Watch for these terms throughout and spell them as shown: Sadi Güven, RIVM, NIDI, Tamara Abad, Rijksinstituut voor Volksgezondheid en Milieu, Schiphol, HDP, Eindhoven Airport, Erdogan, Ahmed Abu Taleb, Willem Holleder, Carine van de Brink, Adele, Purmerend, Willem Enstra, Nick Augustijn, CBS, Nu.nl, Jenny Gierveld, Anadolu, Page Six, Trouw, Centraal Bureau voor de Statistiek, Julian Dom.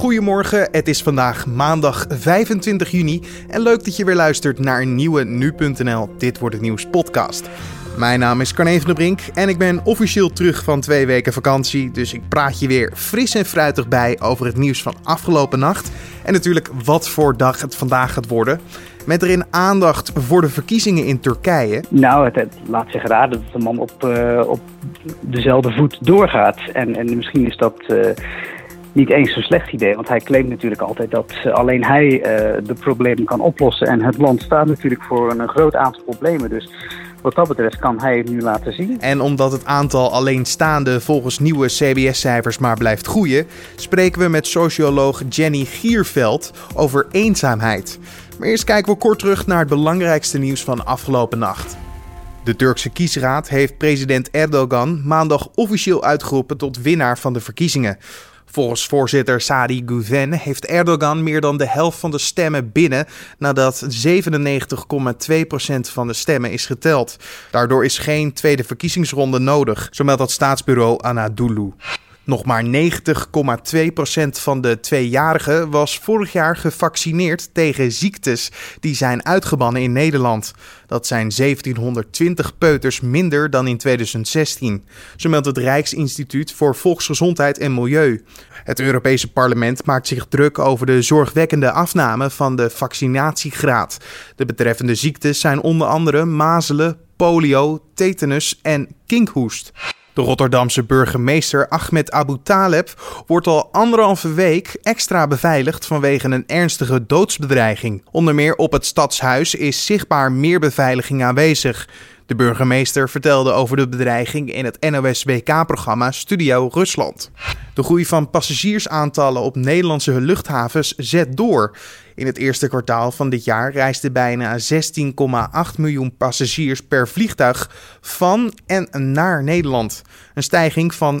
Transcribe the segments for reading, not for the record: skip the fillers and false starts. Goedemorgen, het is vandaag maandag 25 juni en leuk dat je weer luistert naar een nieuwe Nu.nl Dit Wordt Het Nieuws podcast. Mijn naam is Carine van de Brink en ik ben officieel terug van 2 weken vakantie, dus ik praat je weer fris en fruitig bij over het nieuws van afgelopen nacht en natuurlijk wat voor dag het vandaag gaat worden. Met erin aandacht voor de verkiezingen in Turkije. Nou, het laat zich raden dat de man op dezelfde voet doorgaat. En misschien is dat niet eens zo'n slecht idee. Want hij claimt natuurlijk altijd dat alleen hij de problemen kan oplossen. En het land staat natuurlijk voor een groot aantal problemen. Dus wat dat betreft kan hij het nu laten zien. En omdat het aantal alleenstaanden volgens nieuwe CBS-cijfers maar blijft groeien, spreken we met socioloog Jenny Gierveld over eenzaamheid. Maar eerst kijken we kort terug naar het belangrijkste nieuws van afgelopen nacht. De Turkse kiesraad heeft president Erdogan maandag officieel uitgeroepen tot winnaar van de verkiezingen. Volgens voorzitter Sadi Güven heeft Erdogan meer dan de helft van de stemmen binnen nadat 97,2% van de stemmen is geteld. Daardoor is geen tweede verkiezingsronde nodig, zo meldt het staatsbureau Anadolu. Nog maar 90,2% van de 2-jarigen was vorig jaar gevaccineerd tegen ziektes die zijn uitgebannen in Nederland. Dat zijn 1720 peuters minder dan in 2016. Zo meldt het Rijksinstituut voor Volksgezondheid en Milieu. Het Europese parlement maakt zich druk over de zorgwekkende afname van de vaccinatiegraad. De betreffende ziektes zijn onder andere mazelen, polio, tetanus en kinkhoest. De Rotterdamse burgemeester Ahmed Abu Taleb wordt al 1,5 week extra beveiligd vanwege een ernstige doodsbedreiging. Onder meer op het Stadshuis is zichtbaar meer beveiliging aanwezig. De burgemeester vertelde over de bedreiging in het NOS-WK-programma Studio Rusland. De groei van passagiersaantallen op Nederlandse luchthavens zet door. In het eerste kwartaal van dit jaar reisden bijna 16,8 miljoen passagiers per vliegtuig van en naar Nederland. Een stijging van 8,2%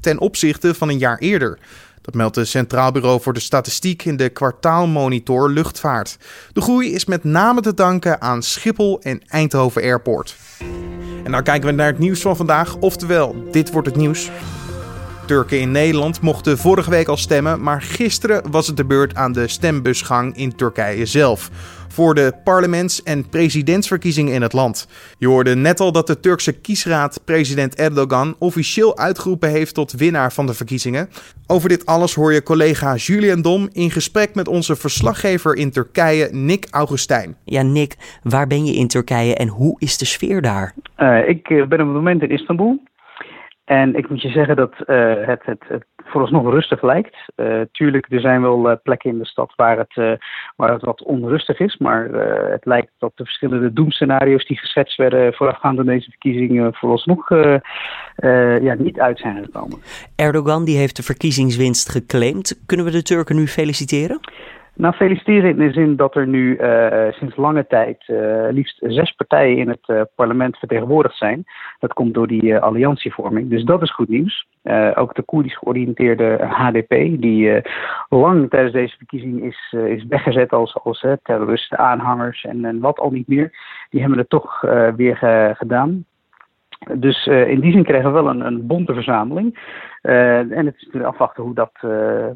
ten opzichte van een jaar eerder. Dat meldt het Centraal Bureau voor de Statistiek in de kwartaalmonitor Luchtvaart. De groei is met name te danken aan Schiphol en Eindhoven Airport. En dan kijken we naar het nieuws van vandaag, oftewel Dit Wordt Het Nieuws. Turken in Nederland mochten vorige week al stemmen, maar gisteren was het de beurt aan de stembusgang in Turkije zelf. Voor de parlements- en presidentsverkiezingen in het land. Je hoorde net al dat de Turkse kiesraad president Erdogan officieel uitgeroepen heeft tot winnaar van de verkiezingen. Over dit alles hoor je collega Julian Dom in gesprek met onze verslaggever in Turkije, Nick Augustijn. Ja, Nick, waar ben je in Turkije en hoe is de sfeer daar? Ik ben op het moment in Istanbul. En ik moet je zeggen dat het vooralsnog rustig lijkt. Tuurlijk, er zijn wel plekken in de stad waar het wat onrustig is. Maar het lijkt dat de verschillende doemscenario's die geschetst werden voorafgaand aan deze verkiezingen vooralsnog niet uit zijn gekomen. Erdogan die heeft de verkiezingswinst geclaimd. Kunnen we de Turken nu feliciteren? Nou, feliciteren in de zin dat er nu sinds lange tijd liefst 6 partijen in het parlement vertegenwoordigd zijn. Dat komt door die alliantievorming, dus dat is goed nieuws. Ook de Koerdisch georiënteerde HDP, die lang tijdens deze verkiezing is weggezet als terroristen, aanhangers en wat al niet meer. Die hebben het toch weer gedaan. Dus in die zin kregen we wel een bonte verzameling. En het is natuurlijk afwachten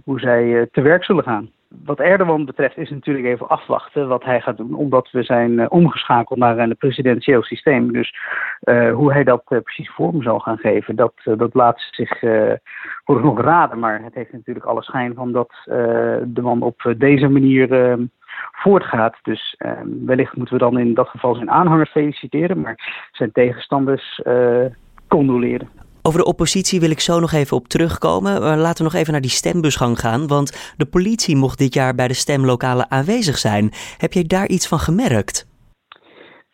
hoe zij te werk zullen gaan. Wat Erdogan betreft is natuurlijk even afwachten wat hij gaat doen, omdat we zijn omgeschakeld naar een presidentieel systeem. Dus hoe hij dat precies vorm zal gaan geven, dat laat zich nog raden. Maar het heeft natuurlijk alle schijn van dat de man op deze manier voortgaat. Dus wellicht moeten we dan in dat geval zijn aanhangers feliciteren, maar zijn tegenstanders condoleren. Over de oppositie wil ik zo nog even op terugkomen. Laten we nog even naar die stembusgang gaan. Want de politie mocht dit jaar bij de stemlokalen aanwezig zijn. Heb jij daar iets van gemerkt?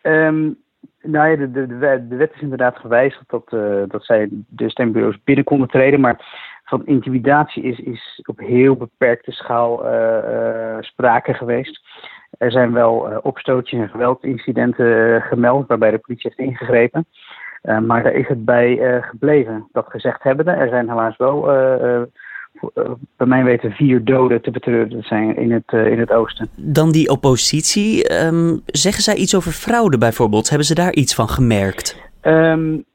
Nou ja, de wet is inderdaad gewijzigd dat zij de stembureaus binnen konden treden. Maar van intimidatie is op heel beperkte schaal sprake geweest. Er zijn wel opstootjes en geweldincidenten gemeld waarbij de politie heeft ingegrepen. Maar daar is het bij gebleven. Dat gezegd hebbende, er zijn helaas wel bij mijn weten 4 doden te betreuren zijn in het oosten. Dan die oppositie. Zeggen zij iets over fraude bijvoorbeeld? Hebben ze daar iets van gemerkt?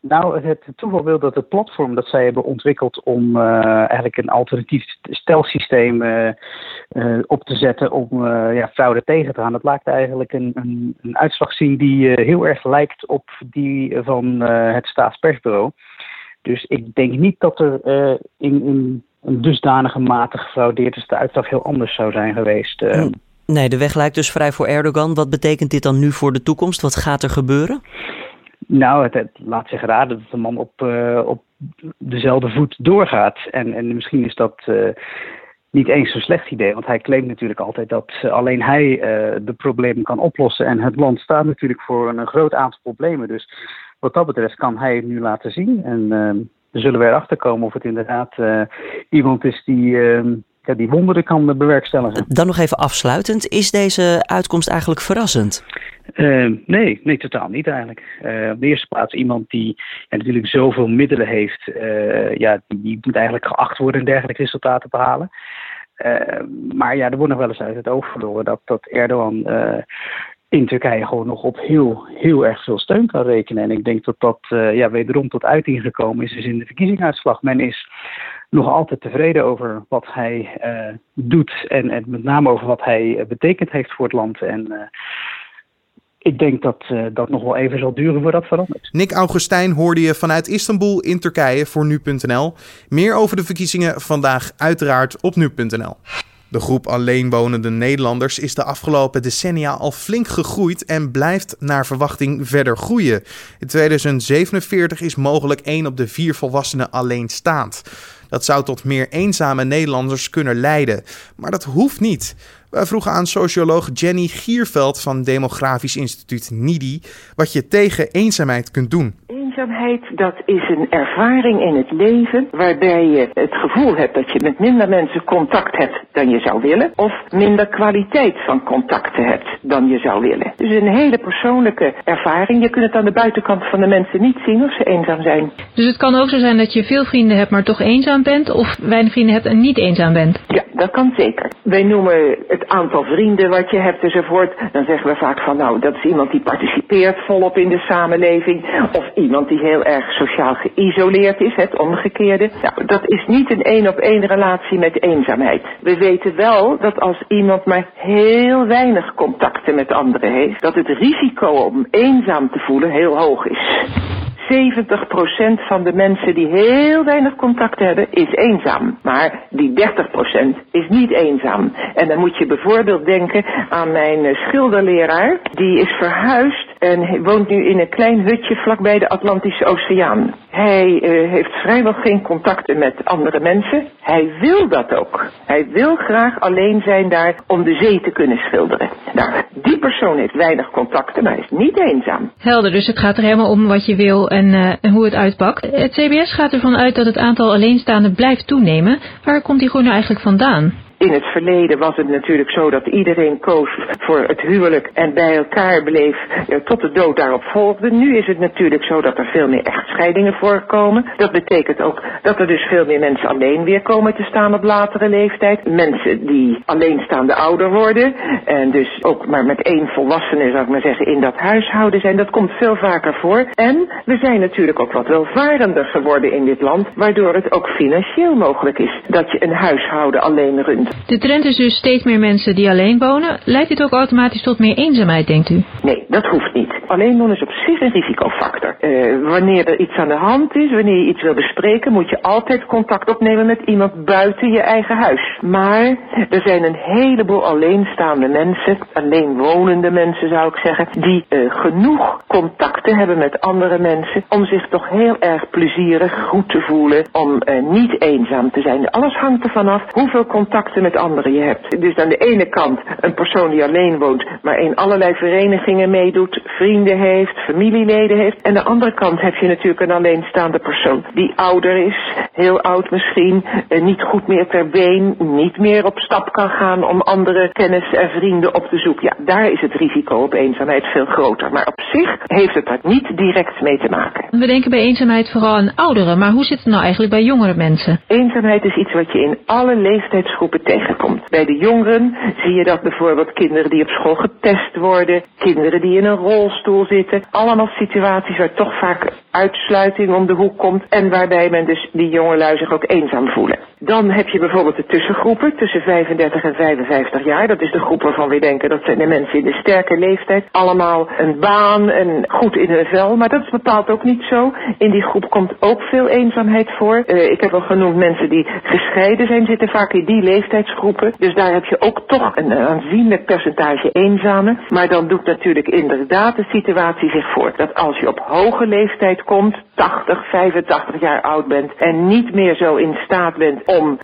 Nou, het toeval wil dat het platform dat zij hebben ontwikkeld om eigenlijk een alternatief stelsysteem op te zetten om fraude tegen te gaan. Dat laat eigenlijk een uitslag zien die heel erg lijkt op die van het staatspersbureau. Dus ik denk niet dat er in een dusdanige mate gefraudeerd is. De uitslag heel anders zou zijn geweest. Nee, de weg lijkt dus vrij voor Erdogan. Wat betekent dit dan nu voor de toekomst? Wat gaat er gebeuren? Nou, het laat zich raden dat de man op dezelfde voet doorgaat. En misschien is dat niet eens zo'n slecht idee. Want hij claimt natuurlijk altijd dat alleen hij de problemen kan oplossen. En het land staat natuurlijk voor een groot aantal problemen. Dus wat dat betreft kan hij het nu laten zien. En zullen we erachter komen of het inderdaad iemand is die wonderen kan bewerkstelligen. Dan nog even afsluitend. Is deze uitkomst eigenlijk verrassend? Nee, totaal niet eigenlijk. Op de eerste plaats iemand die natuurlijk zoveel middelen heeft. Die moet eigenlijk geacht worden een dergelijk resultaat te behalen. Maar er wordt nog wel eens uit het oog verloren dat Erdogan in Turkije gewoon nog op heel, heel erg veel steun kan rekenen. En ik denk dat wederom tot uiting gekomen is in de verkiezingsuitslag. Men is nog altijd tevreden over wat hij doet en met name over wat hij betekend heeft voor het land. En ik denk dat nog wel even zal duren voordat dat verandert. Nick Augustijn hoorde je vanuit Istanbul in Turkije voor nu.nl. Meer over de verkiezingen vandaag uiteraard op nu.nl. De groep alleenwonende Nederlanders is de afgelopen decennia al flink gegroeid en blijft naar verwachting verder groeien. In 2047 is mogelijk 1 op de 4 volwassenen alleenstaand. Dat zou tot meer eenzame Nederlanders kunnen leiden. Maar dat hoeft niet. Wij vroegen aan socioloog Jenny Gierveld van Demografisch Instituut NIDI wat je tegen eenzaamheid kunt doen. Eenzaamheid, dat is een ervaring in het leven waarbij je het gevoel hebt dat je met minder mensen contact hebt dan je zou willen. Of minder kwaliteit van contacten hebt dan je zou willen. Dus een hele persoonlijke ervaring. Je kunt het aan de buitenkant van de mensen niet zien of ze eenzaam zijn. Dus het kan ook zo zijn dat je veel vrienden hebt maar toch eenzaam bent, of weinig vrienden hebt en niet eenzaam bent? Ja, dat kan zeker. Wij noemen het aantal vrienden wat je hebt enzovoort. Dan zeggen we vaak van dat is iemand die participeert volop in de samenleving. Of iemand die heel erg sociaal geïsoleerd is, het omgekeerde. Nou, dat is niet een 1-op-1 relatie met eenzaamheid. We weten wel dat als iemand maar heel weinig contacten met anderen heeft, dat het risico om eenzaam te voelen heel hoog is. 70% van de mensen die heel weinig contact hebben is eenzaam. Maar die 30% is niet eenzaam. En dan moet je bijvoorbeeld denken aan mijn schilderleraar. Die is verhuisd en woont nu in een klein hutje vlakbij de Atlantische Oceaan. Hij heeft vrijwel geen contacten met andere mensen. Hij wil dat ook. Hij wil graag alleen zijn daar om de zee te kunnen schilderen. Nou, die persoon heeft weinig contacten, maar is niet eenzaam. Helder, dus het gaat er helemaal om wat je wil en hoe het uitpakt. Het CBS gaat ervan uit dat het aantal alleenstaanden blijft toenemen. Waar komt die groei nou eigenlijk vandaan? In het verleden was het natuurlijk zo dat iedereen koos voor het huwelijk en bij elkaar bleef tot de dood daarop volgde. Nu is het natuurlijk zo dat er veel meer echtscheidingen voorkomen. Dat betekent ook dat er dus veel meer mensen alleen weer komen te staan op latere leeftijd. Mensen die alleenstaande ouder worden en dus ook maar met 1 volwassene, zou ik maar zeggen, in dat huishouden zijn. Dat komt veel vaker voor. En we zijn natuurlijk ook wat welvarender geworden in dit land, waardoor het ook financieel mogelijk is dat je een huishouden alleen runt. De trend is dus steeds meer mensen die alleen wonen. Leidt dit ook automatisch tot meer eenzaamheid, denkt u? Nee, dat hoeft niet. Alleen wonen is op zich een risicofactor. Wanneer er iets aan de hand is, wanneer je iets wil bespreken, moet je altijd contact opnemen met iemand buiten je eigen huis. Maar er zijn een heleboel alleenstaande mensen, alleenwonende mensen zou ik zeggen, die genoeg contacten hebben met andere mensen om zich toch heel erg plezierig goed te voelen, om niet eenzaam te zijn. Alles hangt ervan af hoeveel contacten met anderen je hebt. Dus aan de ene kant een persoon die alleen woont, maar in allerlei verenigingen meedoet, vrienden heeft, familieleden heeft. En aan de andere kant heb je natuurlijk een alleenstaande persoon die ouder is, heel oud misschien, niet goed meer ter been, niet meer op stap kan gaan om andere kennis en vrienden op te zoeken. Ja, daar is het risico op eenzaamheid veel groter. Maar op zich heeft het daar niet direct mee te maken. We denken bij eenzaamheid vooral aan ouderen, maar hoe zit het nou eigenlijk bij jongere mensen? Eenzaamheid is iets wat je in alle leeftijdsgroepen tegenkomt. Bij de jongeren zie je dat bijvoorbeeld kinderen die op school getest worden, kinderen die in een rolstoel zitten. Allemaal situaties waar toch vaak uitsluiting om de hoek komt en waarbij men dus die jongelui zich ook eenzaam voelen. Dan heb je bijvoorbeeld de tussengroepen, tussen 35 en 55 jaar. Dat is de groep waarvan we denken dat zijn de mensen in de sterke leeftijd. Allemaal een baan en goed in hun vel, maar dat is bepaald ook niet zo. In die groep komt ook veel eenzaamheid voor. Ik heb al genoemd mensen die gescheiden zijn, zitten vaak in die leeftijdsgroepen. Dus daar heb je ook toch een aanzienlijk percentage eenzamen. Maar dan doet natuurlijk inderdaad de situatie zich voor. Dat als je op hoge leeftijd komt, 80, 85 jaar oud bent en niet meer zo in staat bent om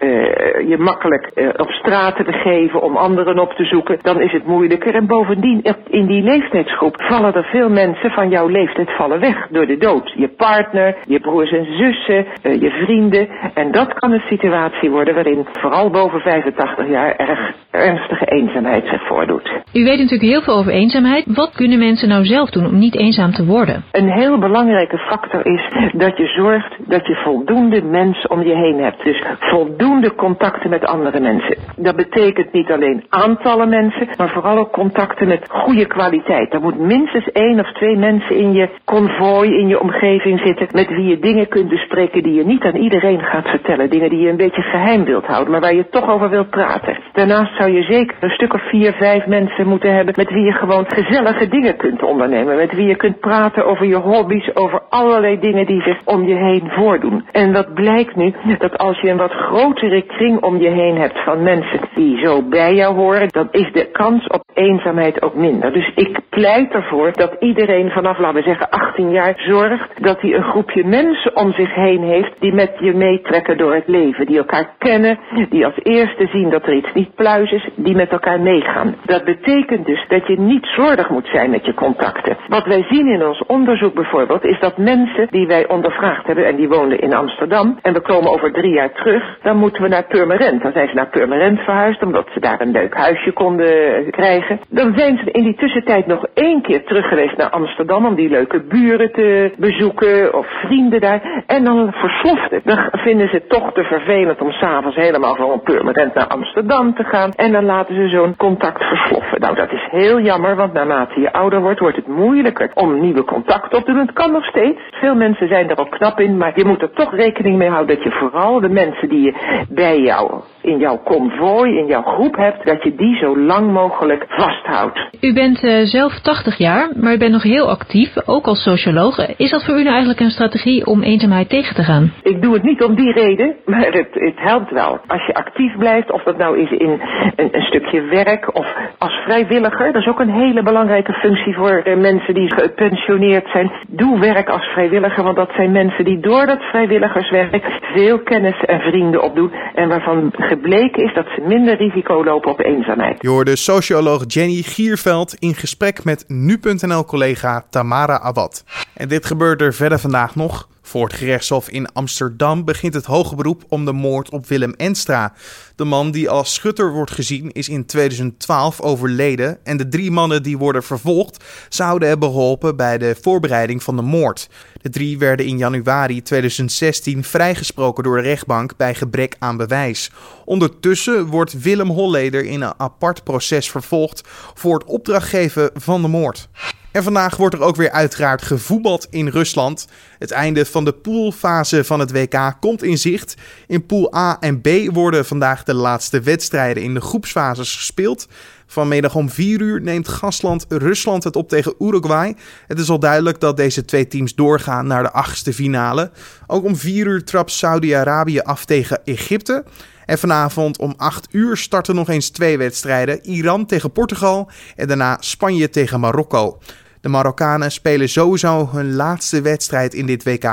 je makkelijk op straat te begeven, om anderen op te zoeken, dan is het moeilijker. En bovendien, in die leeftijdsgroep vallen er veel mensen van jouw leeftijd vallen weg door de dood. Je partner, je broers en zussen, je vrienden. En dat kan een situatie worden waarin vooral boven 85 jaar erg ernstige eenzaamheid zich voordoet. U weet natuurlijk heel veel over eenzaamheid. Wat kunnen mensen nou zelf doen om niet eenzaam te worden? Een heel belangrijke factor is dat je zorgt dat je voldoende mensen om je heen hebt. Dus voldoende contacten met andere mensen. Dat betekent niet alleen aantallen mensen, maar vooral ook contacten met goede kwaliteit. Er moet minstens 1 of 2 mensen in je konvooi, in je omgeving zitten, met wie je dingen kunt bespreken die je niet aan iedereen gaat vertellen. Dingen die je een beetje geheim wilt houden, maar waar je toch over wilt praten. Daarnaast zou je zeker een stuk of 4, 5 mensen moeten hebben met wie je gewoon gezellige dingen kunt ondernemen. Met wie je kunt praten over je hobby's, over allerlei dingen die zich om je heen voordoen. En dat blijkt nu, dat als je een wat grotere kring om je heen hebt van mensen die zo bij jou horen, dan is de kans op eenzaamheid ook minder. Dus ik pleit ervoor dat iedereen vanaf, laten we zeggen, 18 jaar zorgt dat hij een groepje mensen om zich heen heeft die met je meetrekken door het leven. Die elkaar kennen, die als eerste zien dat er iets niet pluis is, die met elkaar meegaan. Dat betekent dus dat je niet slordig moet zijn met je contacten. Wat wij zien in ons onderzoek bijvoorbeeld is dat mensen die wij ondervraagd hebben en die woonden in Amsterdam en we komen over 3 jaar terug, dan moeten we naar Purmerend. Dan zijn ze naar Purmerend verhuisd omdat ze daar een leuk huisje konden krijgen. Dan zijn ze in die tussentijd nog 1 keer terug geweest naar Amsterdam om die leuke buren te bezoeken of vrienden daar. En dan versloft het. Dan vinden ze het toch te vervelend om s'avonds helemaal van Purmerend naar Amsterdam te gaan. En dan laten ze zo'n contact versloffen. Nou, dat is heel jammer, want naarmate je ouder wordt, wordt het moeilijker om nieuwe contacten op te doen. Het kan nog steeds. Veel mensen zijn daar ook knap in, maar je moet er toch rekening mee houden dat je vooral de mensen die je bij jou, in jouw konvooi, in jouw groep hebt, dat je die zo lang mogelijk vasthoudt. U bent zelf 80 jaar, maar u bent nog heel actief, ook als socioloog. Is dat voor u nou eigenlijk een strategie om eenzaamheid tegen te gaan? Ik doe het niet om die reden, maar het helpt wel. Als je actief blijft, of dat nou is in een stukje werk of als vrijwilliger, dat is ook een hele belangrijke functie voor mensen die gepensioneerd zijn. Doe werk als vrijwilliger, want dat zijn mensen die door dat vrijwilligerswerk veel kennis en vrienden opdoen en waarvan gebleken is dat ze minder risico lopen op eenzaamheid. Je hoorde socioloog Jenny Gierveld in gesprek met nu.nl-collega Tamara Abad. En dit gebeurde er verder vandaag nog. Voor het gerechtshof in Amsterdam begint het hoge beroep om de moord op Willem Enstra. De man die als schutter wordt gezien is in 2012 overleden en de 3 mannen die worden vervolgd zouden hebben geholpen bij de voorbereiding van de moord. De 3 werden in januari 2016 vrijgesproken door de rechtbank bij gebrek aan bewijs. Ondertussen wordt Willem Holleder in een apart proces vervolgd voor het opdrachtgeven van de moord. En vandaag wordt er ook weer uiteraard gevoetbald in Rusland. Het einde van de poolfase van het WK komt in zicht. In pool A en B worden vandaag de laatste wedstrijden in de groepsfases gespeeld. Vanmiddag om 16:00 neemt gastland Rusland het op tegen Uruguay. Het is al duidelijk dat deze 2 teams doorgaan naar de 8e finale. Ook om 16:00 trapt Saudi-Arabië af tegen Egypte. En vanavond om 20:00 starten nog eens 2 wedstrijden. Iran tegen Portugal en daarna Spanje tegen Marokko. De Marokkanen spelen sowieso hun laatste wedstrijd in dit WK.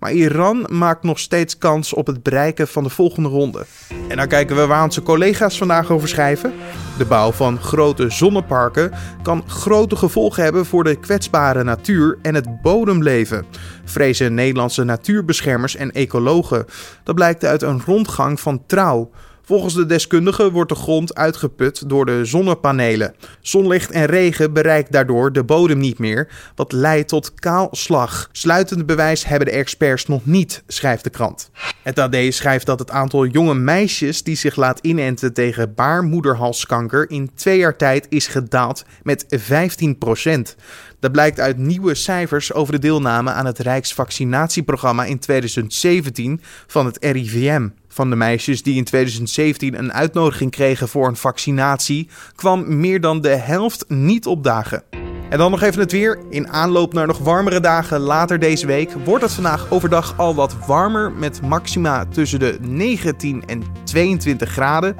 Maar Iran maakt nog steeds kans op het bereiken van de volgende ronde. En dan kijken we waar onze collega's vandaag over schrijven. De bouw van grote zonneparken kan grote gevolgen hebben voor de kwetsbare natuur en het bodemleven, vrezen Nederlandse natuurbeschermers en ecologen. Dat blijkt uit een rondgang van Trouw. Volgens de deskundigen wordt de grond uitgeput door de zonnepanelen. Zonlicht en regen bereikt daardoor de bodem niet meer, wat leidt tot kaalslag. Sluitend bewijs hebben de experts nog niet, schrijft de krant. Het AD schrijft dat het aantal jonge meisjes die zich laat inenten tegen baarmoederhalskanker in 2 jaar tijd is gedaald met 15%. Dat blijkt uit nieuwe cijfers over de deelname aan het Rijksvaccinatieprogramma in 2017 van het RIVM. Van de meisjes die in 2017 een uitnodiging kregen voor een vaccinatie, kwam meer dan de helft niet opdagen. En dan nog even het weer. In aanloop naar nog warmere dagen later deze week wordt het vandaag overdag al wat warmer, met maxima tussen de 19 en 22 graden.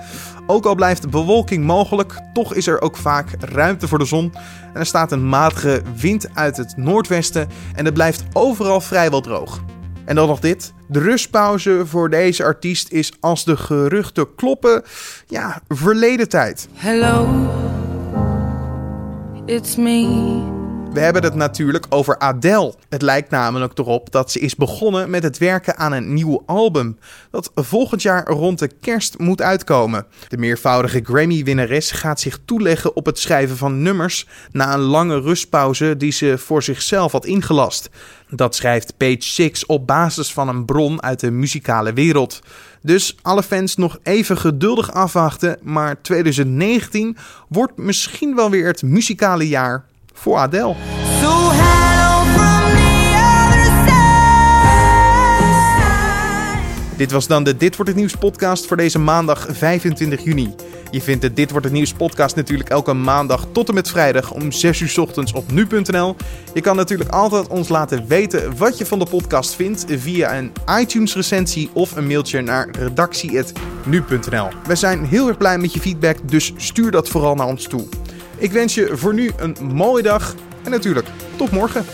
Ook al blijft bewolking mogelijk, toch is er ook vaak ruimte voor de zon. En er staat een matige wind uit het noordwesten en het blijft overal vrijwel droog. En dan nog dit. De rustpauze voor deze artiest is, als de geruchten kloppen, ja, verleden tijd. Hello, it's me. We hebben het natuurlijk over Adele. Het lijkt namelijk erop dat ze is begonnen met het werken aan een nieuw album dat volgend jaar rond de kerst moet uitkomen. De meervoudige Grammy-winnares gaat zich toeleggen op het schrijven van nummers na een lange rustpauze die ze voor zichzelf had ingelast. Dat schrijft Page Six op basis van een bron uit de muzikale wereld. Dus alle fans nog even geduldig afwachten, maar 2019 wordt misschien wel weer het muzikale jaar voor Adele. Dit was dan de Dit Wordt Het Nieuws podcast voor deze maandag 25 juni. Je vindt de Dit Wordt Het Nieuws podcast natuurlijk elke maandag tot en met vrijdag om 6:00 ochtends op nu.nl. Je kan natuurlijk altijd ons laten weten wat je van de podcast vindt via een iTunes recensie of een mailtje naar redactie@nu.nl. We zijn heel erg blij met je feedback, dus stuur dat vooral naar ons toe. Ik wens je voor nu een mooie dag en natuurlijk tot morgen.